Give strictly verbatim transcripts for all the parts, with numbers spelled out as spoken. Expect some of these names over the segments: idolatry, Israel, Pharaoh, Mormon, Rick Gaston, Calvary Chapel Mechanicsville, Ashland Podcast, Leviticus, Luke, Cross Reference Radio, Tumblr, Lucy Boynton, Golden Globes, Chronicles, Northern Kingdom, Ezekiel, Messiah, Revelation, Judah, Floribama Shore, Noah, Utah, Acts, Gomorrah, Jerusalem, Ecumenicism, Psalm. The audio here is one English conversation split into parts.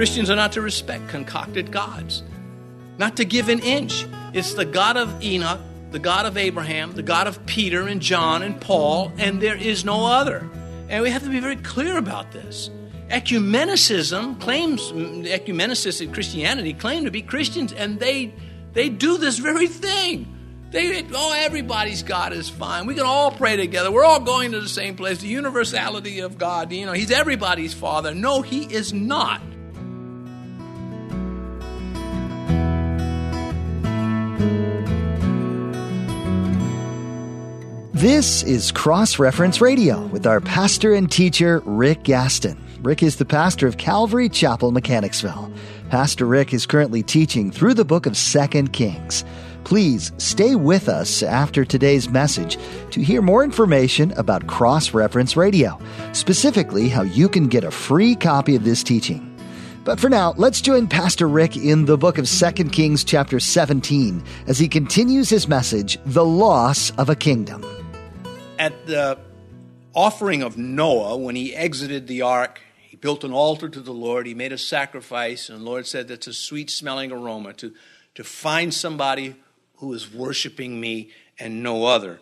Christians are not to respect concocted gods, not to give an inch. It's the God of Enoch, the God of Abraham, the God of Peter and John and Paul, and there is no other. And we have to be very clear about this. Ecumenicism claims, ecumenists in Christianity claim to be Christians, and they they do this very thing. They, oh, everybody's God is fine. We can all pray together. We're all going to the same place. The universality of God, you know, he's everybody's father. No, he is not. This is Cross Reference Radio with our pastor and teacher, Rick Gaston. Rick is the pastor of Calvary Chapel Mechanicsville. Pastor Rick is currently teaching through the book of Second Kings. Please stay with us after today's message to hear more information about Cross Reference Radio, specifically how you can get a free copy of this teaching. But for now, let's join Pastor Rick in the book of Second Kings chapter seventeen as he continues his message, The Loss of a Kingdom. At the offering of Noah, when he exited the ark, he built an altar to the Lord, he made a sacrifice, and the Lord said that's a sweet-smelling aroma to, to find somebody who is worshiping me and no other.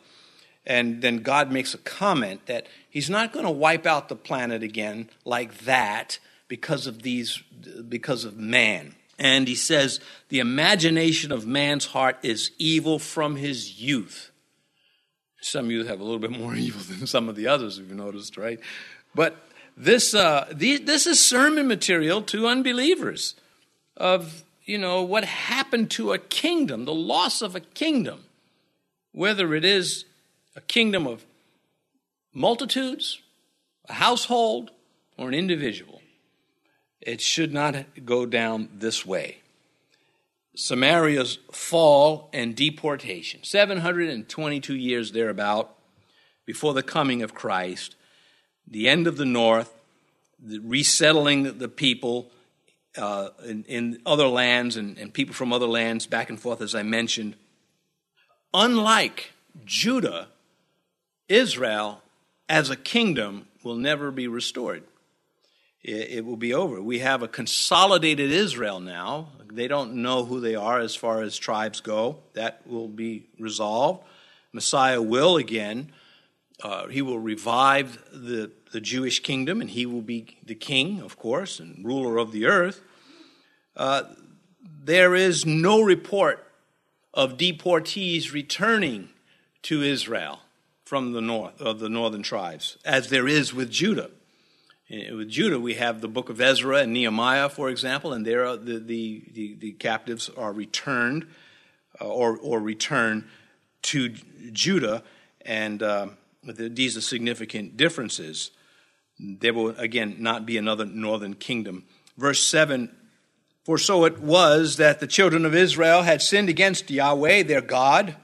And then God makes a comment that he's not going to wipe out the planet again like that because of these, because of man. And he says, the imagination of man's heart is evil from his youth. Some youth have a little bit more evil than some of the others, if you noticed, right? But this uh, these, this is sermon material to unbelievers of, you know, what happened to a kingdom, the loss of a kingdom, whether it is a kingdom of multitudes, a household, or an individual. It should not go down this way. Samaria's fall and deportation, seven hundred twenty-two years thereabout before the coming of Christ, the end of the north, the resettling the people uh, in, in other lands and, and people from other lands back and forth, as I mentioned. Unlike Judah, Israel as a kingdom will never be restored. It will be over. We have a consolidated Israel now. They don't know who they are as far as tribes go. That will be resolved. Messiah will again. Uh, he will revive the, the Jewish kingdom, and he will be the king, of course, and ruler of the earth. Uh, there is no report of deportees returning to Israel from the north of the northern tribes, as there is with Judah. With Judah, we have the book of Ezra and Nehemiah, for example, and there are the, the, the, the captives are returned uh, or or return to Judah, and uh, these are significant differences. There will, again, not be another northern kingdom. Verse seven, for so it was that the children of Israel had sinned against Yahweh, their God,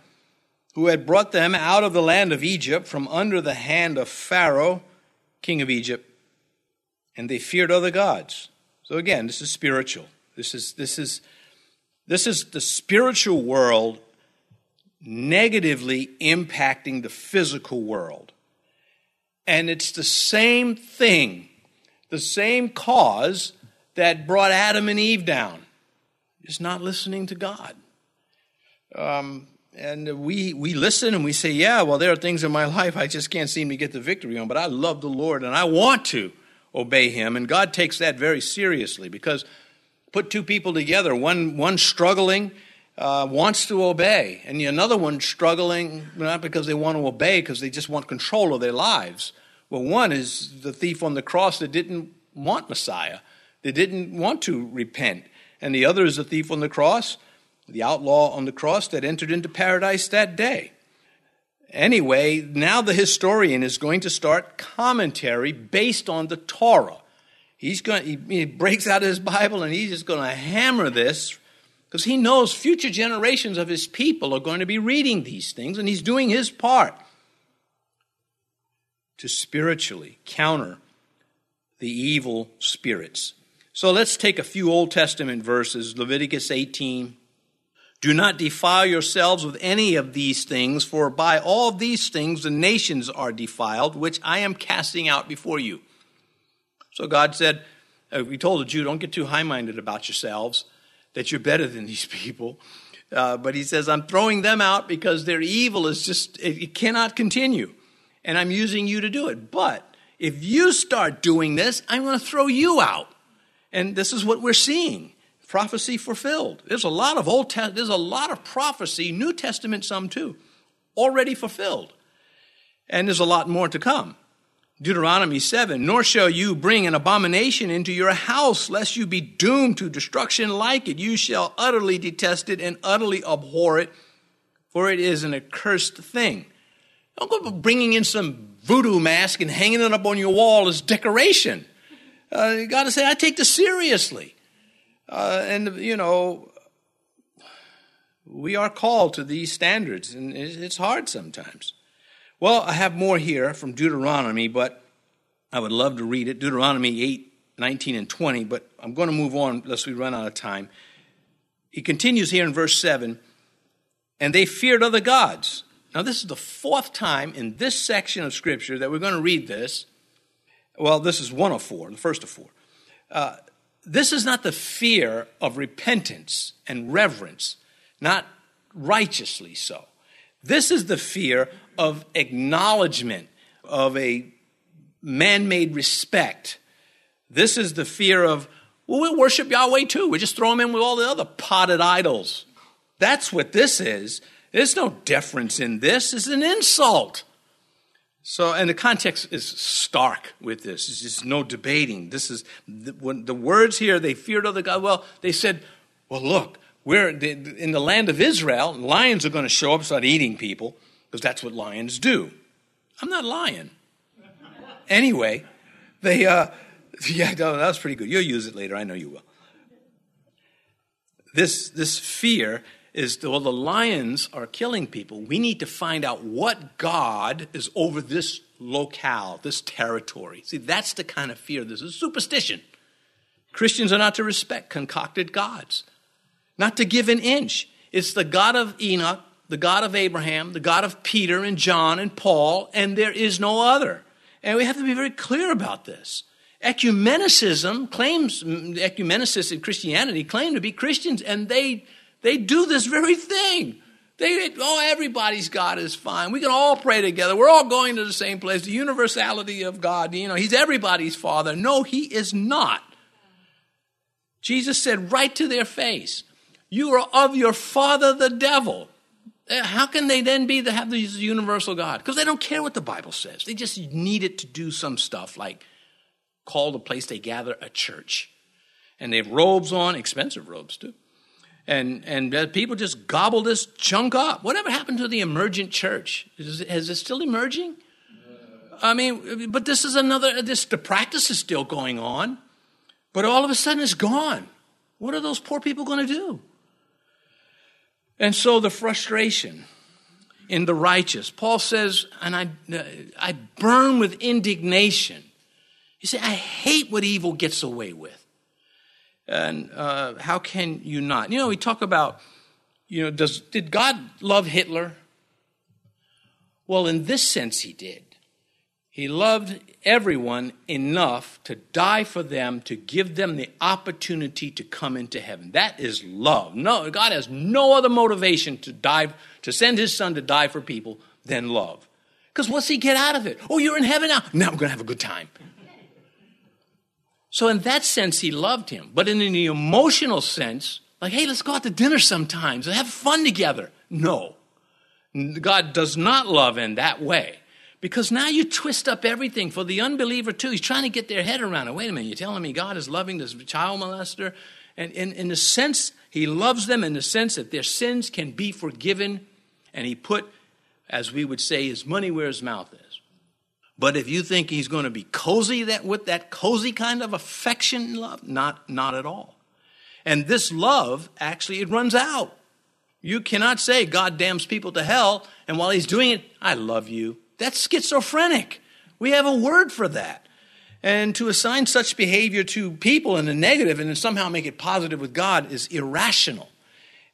who had brought them out of the land of Egypt from under the hand of Pharaoh, king of Egypt, and they feared other gods. So again, this is spiritual. This is this is this is the spiritual world negatively impacting the physical world. And it's the same thing, the same cause that brought Adam and Eve down. It's not listening to God. Um, and we we listen and we say, yeah, well, there are things in my life I just can't seem to get the victory on, but I love the Lord and I want to obey him. And God takes that very seriously, because put two people together, one one struggling uh, wants to obey, and the another one struggling not because they want to obey, because they just want control of their lives. Well, one is the thief on the cross that didn't want Messiah, that didn't want to repent, and the other is the thief on the cross, the outlaw on the cross that entered into paradise that day. Anyway, now the historian is going to start commentary based on the Torah. He's going. He, he breaks out his Bible and he's just going to hammer this, because he knows future generations of his people are going to be reading these things, and he's doing his part to spiritually counter the evil spirits. So let's take a few Old Testament verses, Leviticus eighteen. Do not defile yourselves with any of these things, for by all these things the nations are defiled, which I am casting out before you. So God said, Uh, we told a Jew, don't get too high-minded about yourselves, that you're better than these people. Uh, but he says, I'm throwing them out because their evil is just, it, it cannot continue. And I'm using you to do it. But if you start doing this, I'm going to throw you out. And this is what we're seeing. Prophecy fulfilled. There's a lot of Old Testament, there's a lot of prophecy, New Testament some too, already fulfilled. And there's a lot more to come. Deuteronomy seven, nor shall you bring an abomination into your house, lest you be doomed to destruction like it. You shall utterly detest it and utterly abhor it, for it is an accursed thing. Don't go bringing in some voodoo mask and hanging it up on your wall as decoration. Uh, you got to say, I take this seriously. Uh, and, you know, we are called to these standards, and it's hard sometimes. Well, I have more here from Deuteronomy, but I would love to read it. Deuteronomy eight, nineteen, and twenty, but I'm going to move on lest we run out of time. He continues here in verse seven, and they feared other gods. Now, this is the fourth time in this section of Scripture that we're going to read this. Well, this is one of four, the first of four. Uh, this is not the fear of repentance and reverence, not righteously so. This is the fear of acknowledgement, of a man-made respect. This is the fear of, well, we worship Yahweh too. We just throw him in with all the other potted idols. That's what this is. There's no deference in this. It's an insult. So, and the context is stark with this. There's just no debating. This is, the, when the words here, they feared other gods. Well, they said, well, look, we're in the land of Israel. Lions are going to show up and start eating people. Because that's what lions do. I'm not lying. Anyway, they, uh, yeah, no, that was pretty good. You'll use it later. I know you will. This this fear is, well, the lions are killing people. We need to find out what God is over this locale, this territory. See, that's the kind of fear. This is superstition. Christians are not to respect concocted gods, not to give an inch. It's the God of Enoch, the God of Abraham, the God of Peter and John and Paul, and there is no other. And we have to be very clear about this. Ecumenicism claims, ecumenicists in Christianity claim to be Christians, and they they do this very thing. They, oh, everybody's God is fine. We can all pray together. We're all going to the same place. The universality of God, you know, he's everybody's father. No, he is not. Jesus said right to their face, you are of your father the devil. How can they then be the, have these universal God? Because they don't care what the Bible says. They just need it to do some stuff like call the place they gather a church. And they have robes on, expensive robes too. And and people just gobble this junk up. Whatever happened to the emergent church? Is, is it still emerging? I mean, but this is another, this the practice is still going on. But all of a sudden it's gone. What are those poor people going to do? And so the frustration in the righteous. Paul says, and I I burn with indignation. He said, I hate what evil gets away with. And uh, how can you not? You know, we talk about, you know, does did God love Hitler? Well, in this sense, he did. He loved everyone enough to die for them, to give them the opportunity to come into heaven. That is love. No, God has no other motivation to die, to send his son to die for people than love. Because what's he get out of it? Oh, you're in heaven now. Now we're going to have a good time. So in that sense, he loved him. But in the emotional sense, like, hey, let's go out to dinner sometimes and have fun together. No, God does not love in that way. Because now you twist up everything for the unbeliever, too. He's trying to get their head around it. Wait a minute, you're telling me God is loving this child molester? And in the sense, he loves them in the sense that their sins can be forgiven. And he put, as we would say, his money where his mouth is. But if you think he's going to be cozy that with that cozy kind of affection love, not, not at all. And this love, actually, it runs out. You cannot say God damns people to hell, and while he's doing it, I love you. That's schizophrenic. We have a word for that. And to assign such behavior to people in the negative and then somehow make it positive with God is irrational.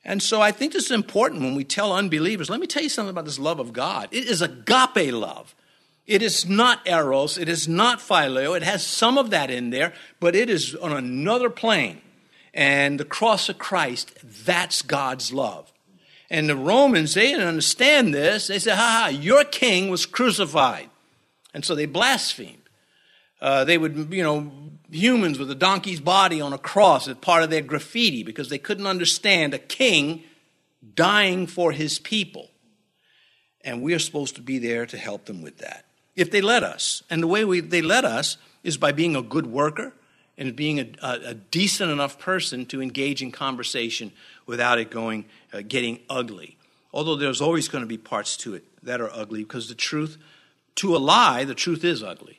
And so I think this is important when we tell unbelievers. Let me tell you something about this love of God. It is agape love. It is not eros. It is not phileo. It has some of that in there, but it is on another plane. And the cross of Christ, that's God's love. And the Romans, they didn't understand this. They said, ha ha, your king was crucified. And so they blasphemed. Uh, they would, you know, humans with a donkey's body on a cross as part of their graffiti because they couldn't understand a king dying for his people. And we are supposed to be there to help them with that, if they let us. And the way we, they let us is by being a good worker and being a, a, a decent enough person to engage in conversation without it going, uh, getting ugly. Although there's always going to be parts to it that are ugly because the truth, to a lie, the truth is ugly.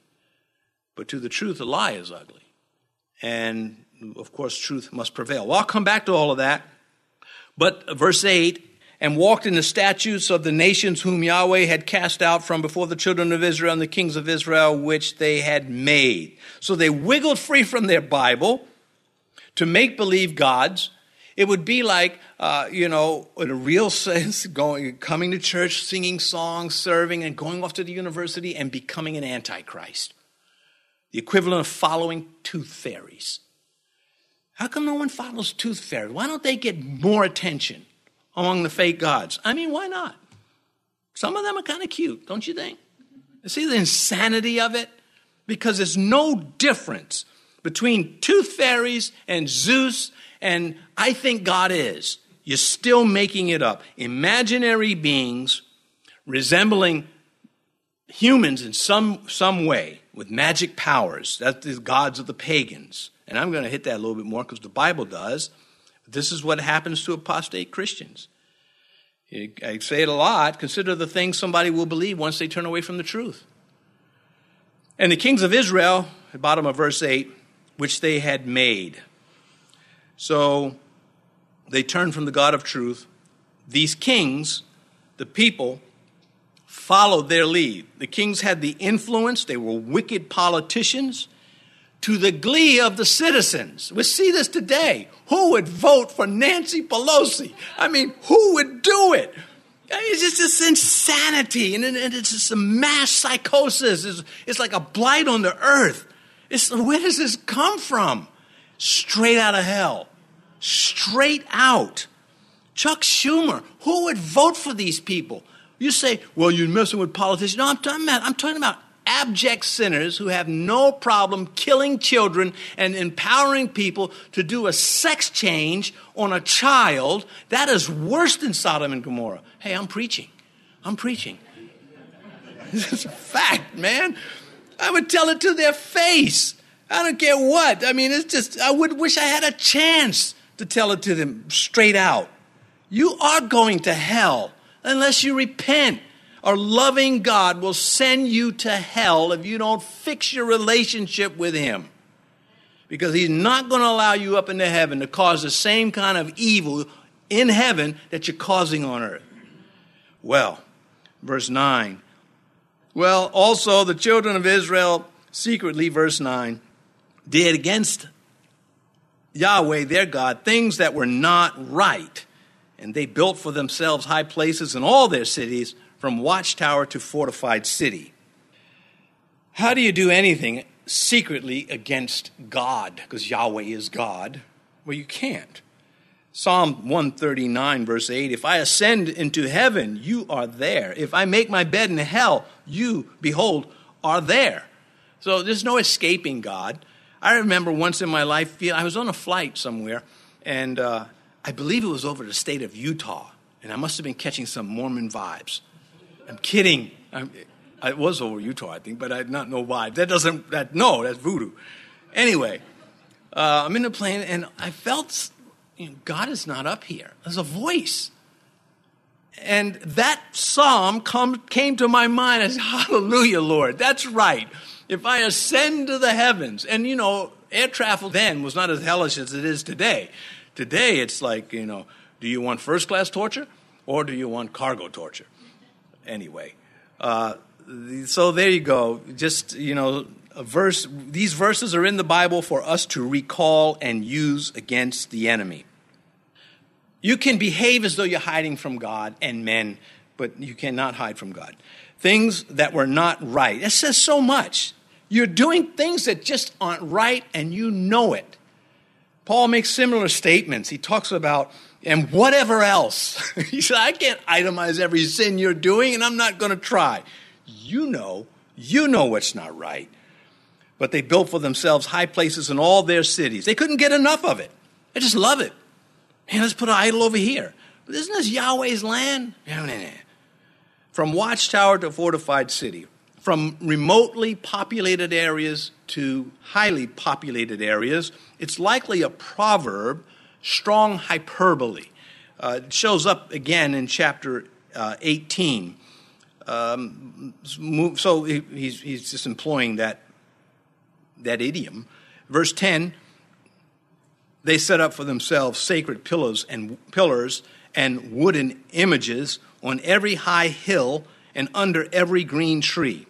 But to the truth, a lie is ugly. And, of course, truth must prevail. Well, I'll come back to all of that. But verse eight, and walked in the statutes of the nations whom Yahweh had cast out from before the children of Israel and the kings of Israel, which they had made. So they wiggled free from their Bible to make-believe gods. It would be like, uh, you know, in a real sense, going, coming to church, singing songs, serving, and going off to the university and becoming an antichrist. The equivalent of following tooth fairies. How come no one follows tooth fairies? Why don't they get more attention among the fake gods? I mean, why not? Some of them are kind of cute, don't you think? See the insanity of it? Because there's no difference between tooth fairies and Zeus and I think God is. You're still making it up. Imaginary beings resembling humans in some some way with magic powers. That's the gods of the pagans. And I'm going to hit that a little bit more because the Bible does. This is what happens to apostate Christians. I say it a lot. Consider the things somebody will believe once they turn away from the truth. And the kings of Israel, at the bottom of verse eight, which they had made. So they turned from the God of truth. These kings, the people, followed their lead. The kings had the influence. They were wicked politicians, to the glee of the citizens. We see this today. Who would vote for Nancy Pelosi? I mean, who would do it? I mean, it's just this insanity, and, and it's just a mass psychosis. It's, it's like a blight on the earth. It's, where does this come from? Straight out of hell. Straight out. Chuck Schumer, who would vote for these people? You say, well, you're messing with politicians. No, I'm talking about, I'm talking about abject sinners who have no problem killing children and empowering people to do a sex change on a child. That is worse than Sodom and Gomorrah. Hey, I'm preaching. I'm preaching. This is a fact, man. I would tell it to their face. I don't care what. I mean, it's just, I would wish I had a chance to tell it to them straight out. You are going to hell unless you repent. Our loving God will send you to hell if you don't fix your relationship with him. Because he's not going to allow you up into heaven to cause the same kind of evil in heaven that you're causing on earth. Well, verse nine. Well, also the children of Israel secretly, verse nine, did against Yahweh their God things that were not right. And they built for themselves high places in all their cities, from watchtower to fortified city. How do you do anything secretly against God? Because Yahweh is God. Well, you can't. Psalm one thirty-nine, verse eight, if I ascend into heaven, you are there. If I make my bed in hell, you, behold, are there. So there's no escaping God. I remember once in my life, I was on a flight somewhere, and uh, I believe it was over the state of Utah, and I must have been catching some Mormon vibes. I'm kidding. I'm, I was over Utah, I think, but I did not know why. That doesn't, that no, that's voodoo. Anyway, uh, I'm in the plane, and I felt, you know, God is not up here. There's a voice. And that psalm come, came to my mind. I said, hallelujah, Lord, that's right. If I ascend to the heavens, and, you know, air travel then was not as hellish as it is today. Today, it's like, you know, do you want first-class torture, or do you want cargo torture? Anyway, uh, so there you go. Just, you know, a verse. These verses are in the Bible for us to recall and use against the enemy. You can behave as though you're hiding from God and men, but you cannot hide from God. things that were not right. It says so much. You're doing things that just aren't right, and you know it. Paul makes similar statements. He talks about, and whatever else. He said, I can't itemize every sin you're doing, and I'm not going to try. You know, you know what's not right. But they built for themselves high places in all their cities. They couldn't get enough of it. They just love it. Man, let's put an idol over here. But isn't this Yahweh's land? From watchtower to fortified city. From remotely populated areas to highly populated areas. It's likely a proverb, strong hyperbole. Uh, it shows up again in chapter uh, eighteen. Um, so he, he's, he's just employing that, that idiom. Verse ten, they set up for themselves sacred pillows and pillars and wooden images on every high hill and under every green tree.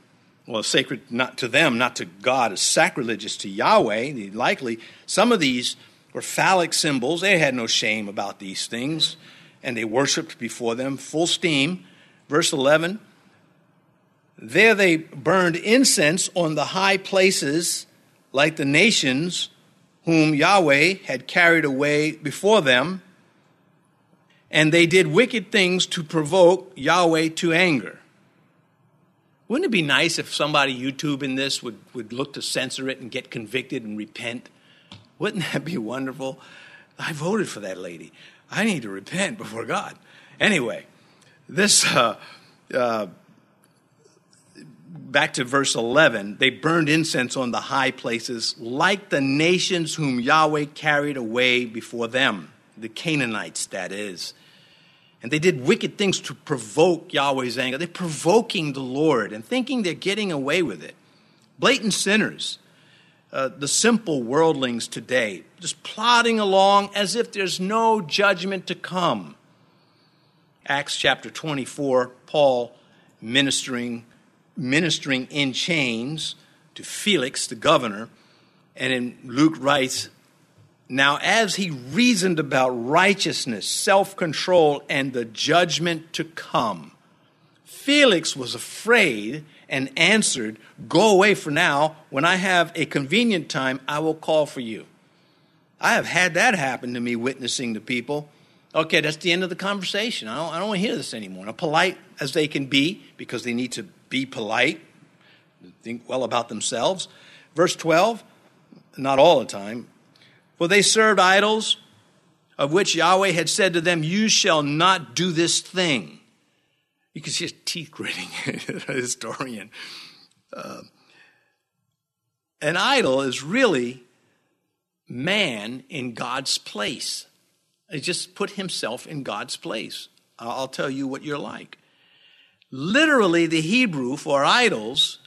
Well, sacred not to them, not to God, is sacrilegious to Yahweh. Likely, some of these were phallic symbols. They had no shame about these things, and they worshipped before them full steam. Verse eleven, there they burned incense on the high places like the nations whom Yahweh had carried away before them, and they did wicked things to provoke Yahweh to anger. Wouldn't it be nice if somebody YouTubing this would, would look to censor it and get convicted and repent? Wouldn't that be wonderful? I voted for that lady. I need to repent before God. Anyway, this, uh, uh, back to verse eleven, they burned incense on the high places like the nations whom Yahweh carried away before them, the Canaanites, that is. And they did wicked things to provoke Yahweh's anger. They're provoking the Lord and thinking they're getting away with it. Blatant sinners, uh, the simple worldlings today, just plodding along as if there's no judgment to come. Acts chapter twenty-four, Paul ministering, ministering in chains to Felix, the governor. And in Luke writes, now, as he reasoned about righteousness, self-control, and the judgment to come, Felix was afraid and answered, go away for now. When I have a convenient time, I will call for you. I have had that happen to me witnessing to people. Okay, that's the end of the conversation. I don't, I don't want to hear this anymore. Now, polite as they can be, because they need to be polite, think well about themselves. Verse twelve, not all the time. For they served idols of which Yahweh had said to them, you shall not do this thing. You can see his teeth gritting, a historian. Uh, an idol is really man in God's place. He just put himself in God's place. I'll tell you what you're like. Literally, the Hebrew for idols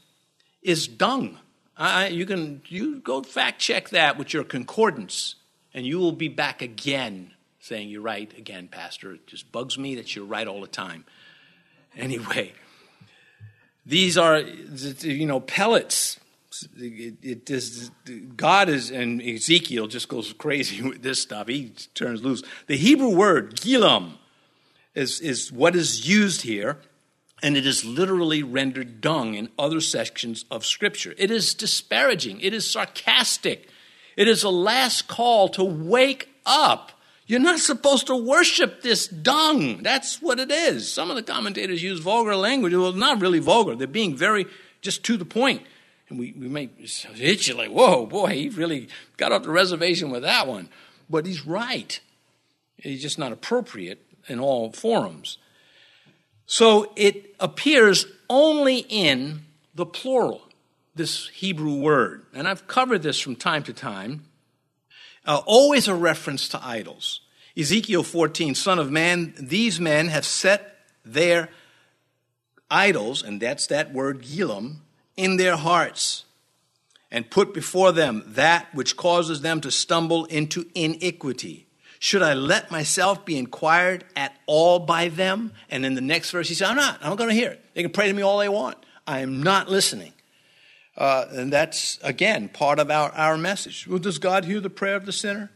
is dung. I, you can you go fact check that with your concordance, and you will be back again saying, you're right again, Pastor. It just bugs me that you're right all the time. Anyway, these are, you know, pellets. It, it is, God is, and Ezekiel just goes crazy with this stuff. He turns loose. The Hebrew word, gilam, is, is what is used here. And it is literally rendered dung in other sections of Scripture. It is disparaging. It is sarcastic. It is a last call to wake up. You're not supposed to worship this dung. That's what it is. Some of the commentators use vulgar language. Well, not really vulgar. They're being very just to the point. And we, we may hit you like, whoa, boy, he really got off the reservation with that one. But he's right. He's just not appropriate in all forums. So it appears only in the plural, this Hebrew word. And I've covered this from time to time. Uh, always a reference to idols. Ezekiel fourteen, Son of Man, these men have set their idols, and that's that word gilam, in their hearts and put before them that which causes them to stumble into iniquity. Should I let myself be inquired at all by them? And in the next verse, he said, I'm not. I'm not going to hear it. They can pray to me all they want. I am not listening. Uh, and that's, again, part of our, our message. Well, does God hear the prayer of the sinner?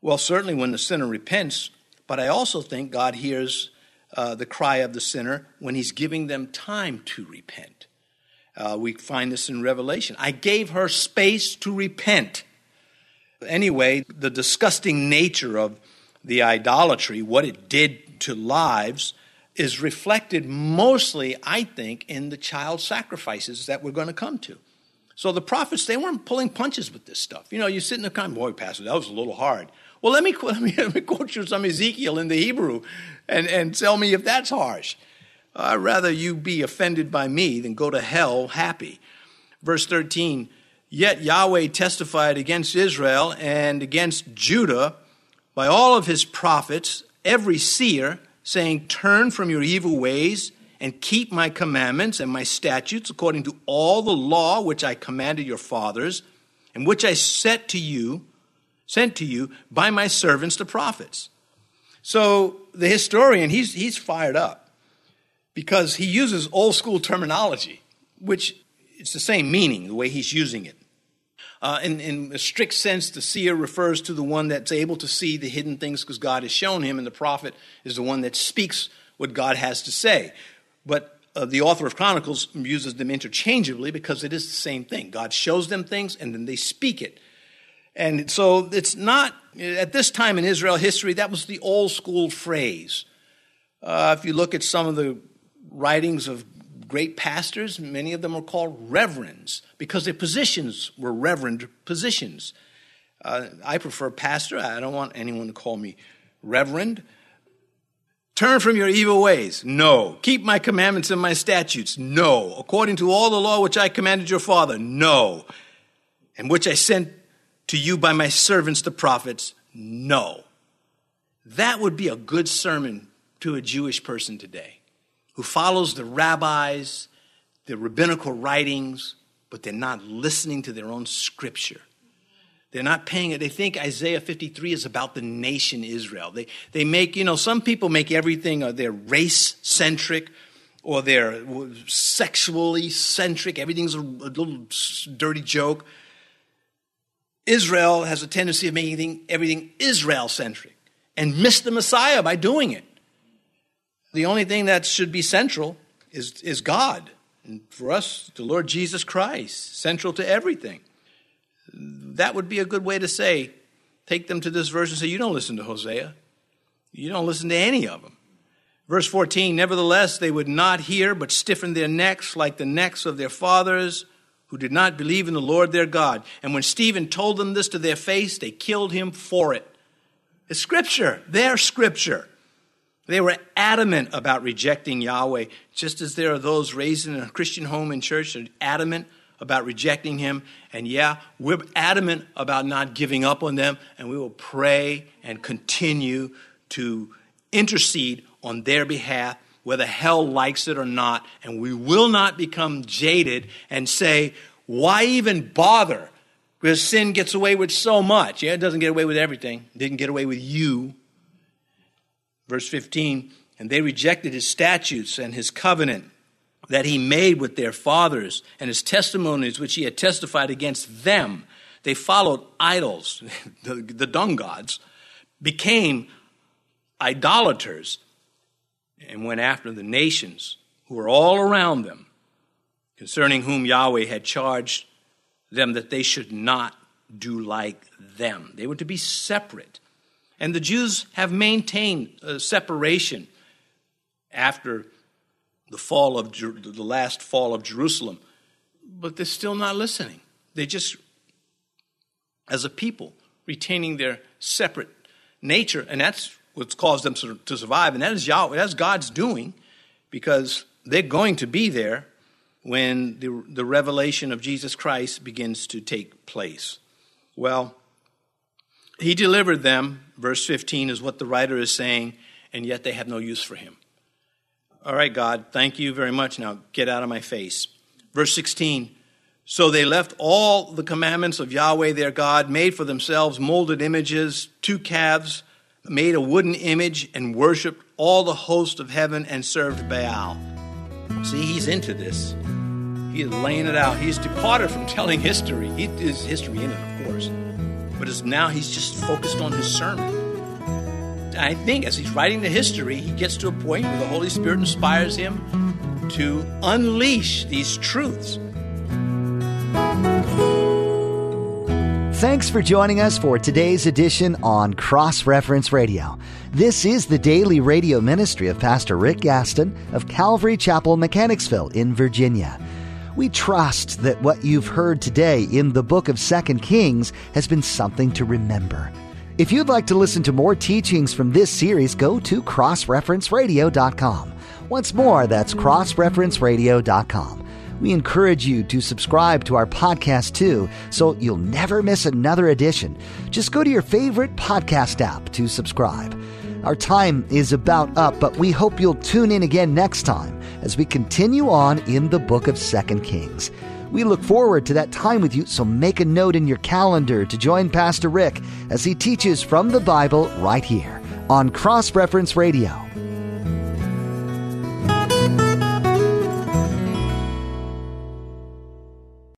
Well, certainly when the sinner repents, but I also think God hears uh, the cry of the sinner when he's giving them time to repent. Uh, we find this in Revelation. I gave her space to repent. Anyway, the disgusting nature of the idolatry, what it did to lives, is reflected mostly, I think, in the child sacrifices that we're going to come to. So the prophets, they weren't pulling punches with this stuff. You know, you sit in the con, boy, Pastor, that was a little hard. Well, let me, let me, let me quote you some Ezekiel in the Hebrew and, and tell me if that's harsh. I'd rather you be offended by me than go to hell happy. Verse thirteen, yet Yahweh testified against Israel and against Judah by all of his prophets, every seer, saying, turn from your evil ways and keep my commandments and my statutes according to all the law which I commanded your fathers and which I set to you, sent to you by my servants the prophets. So the historian, he's he's fired up because he uses old school terminology, which it's the same meaning, the way he's using it. Uh, in, in a strict sense, the seer refers to the one that's able to see the hidden things because God has shown him, and the prophet is the one that speaks what God has to say. But uh, the author of Chronicles uses them interchangeably because it is the same thing. God shows them things, and then they speak it. And so it's not, at this time in Israel history, that was the old school phrase. Uh, if you look at some of the writings of great pastors, many of them are called reverends because their positions were reverend positions. Uh, I prefer pastor. I don't want anyone to call me reverend. Turn from your evil ways. No. Keep my commandments and my statutes. No. According to all the law which I commanded your father. No. And which I sent to you by my servants, the prophets. No. That would be a good sermon to a Jewish person today, who follows the rabbis, the rabbinical writings, but they're not listening to their own scripture. They're not paying it. They think Isaiah fifty-three is about the nation Israel. They they make, you know, some people make everything, or they're race-centric, or they're sexually-centric. Everything's a, a little dirty joke. Israel has a tendency of making everything, everything Israel-centric and miss the Messiah by doing it. The only thing that should be central is, is God. And for us, the Lord Jesus Christ, central to everything. That would be a good way to say, take them to this verse and say, you don't listen to Hosea. You don't listen to any of them. Verse fourteen, nevertheless, they would not hear, but stiffened their necks like the necks of their fathers who did not believe in the Lord their God. And when Stephen told them this to their face, they killed him for it. It's scripture, their scripture. They were adamant about rejecting Yahweh, just as there are those raised in a Christian home and church that are adamant about rejecting him. And yeah, we're adamant about not giving up on them, and we will pray and continue to intercede on their behalf, whether hell likes it or not. And we will not become jaded and say, why even bother? Because sin gets away with so much. Yeah, it doesn't get away with everything. It didn't get away with you. Verse fifteen, and they rejected his statutes and his covenant that he made with their fathers and his testimonies which he had testified against them. They followed idols, the, the dung gods, became idolaters, and went after the nations who were all around them, concerning whom Yahweh had charged them that they should not do like them. They were to be separate. And the Jews have maintained a separation after the fall of Jer- the last fall of Jerusalem, but they're still not listening. They just, as a people, retaining their separate nature, and that's what's caused them to, to survive. And that is Yahweh, that's God's doing, because they're going to be there when the the revelation of Jesus Christ begins to take place. Well, he delivered them, verse fifteen is what the writer is saying, and yet they have no use for him. All right, God, thank you very much. Now get out of my face. Verse sixteen, so they left all the commandments of Yahweh their God, made for themselves molded images, two calves, made a wooden image, and worshipped all the host of heaven and served Baal. See, he's into this. He is laying it out. He's departed from telling history. He is history in it, of course. But now he's just focused on his sermon. I think as he's writing the history, he gets to a point where the Holy Spirit inspires him to unleash these truths. Thanks for joining us for today's edition on Cross Reference Radio. This is the daily radio ministry of Pastor Rick Gaston of Calvary Chapel Mechanicsville in Virginia. We trust that what you've heard today in the book of Second Kings has been something to remember. If you'd like to listen to more teachings from this series, go to cross reference radio dot com. Once more, that's cross reference radio dot com. We encourage you to subscribe to our podcast too, so you'll never miss another edition. Just go to your favorite podcast app to subscribe. Our time is about up, but we hope you'll tune in again next time as we continue on in the book of Second Kings. We look forward to that time with you, so make a note in your calendar to join Pastor Rick as he teaches from the Bible right here on Cross Reference Radio.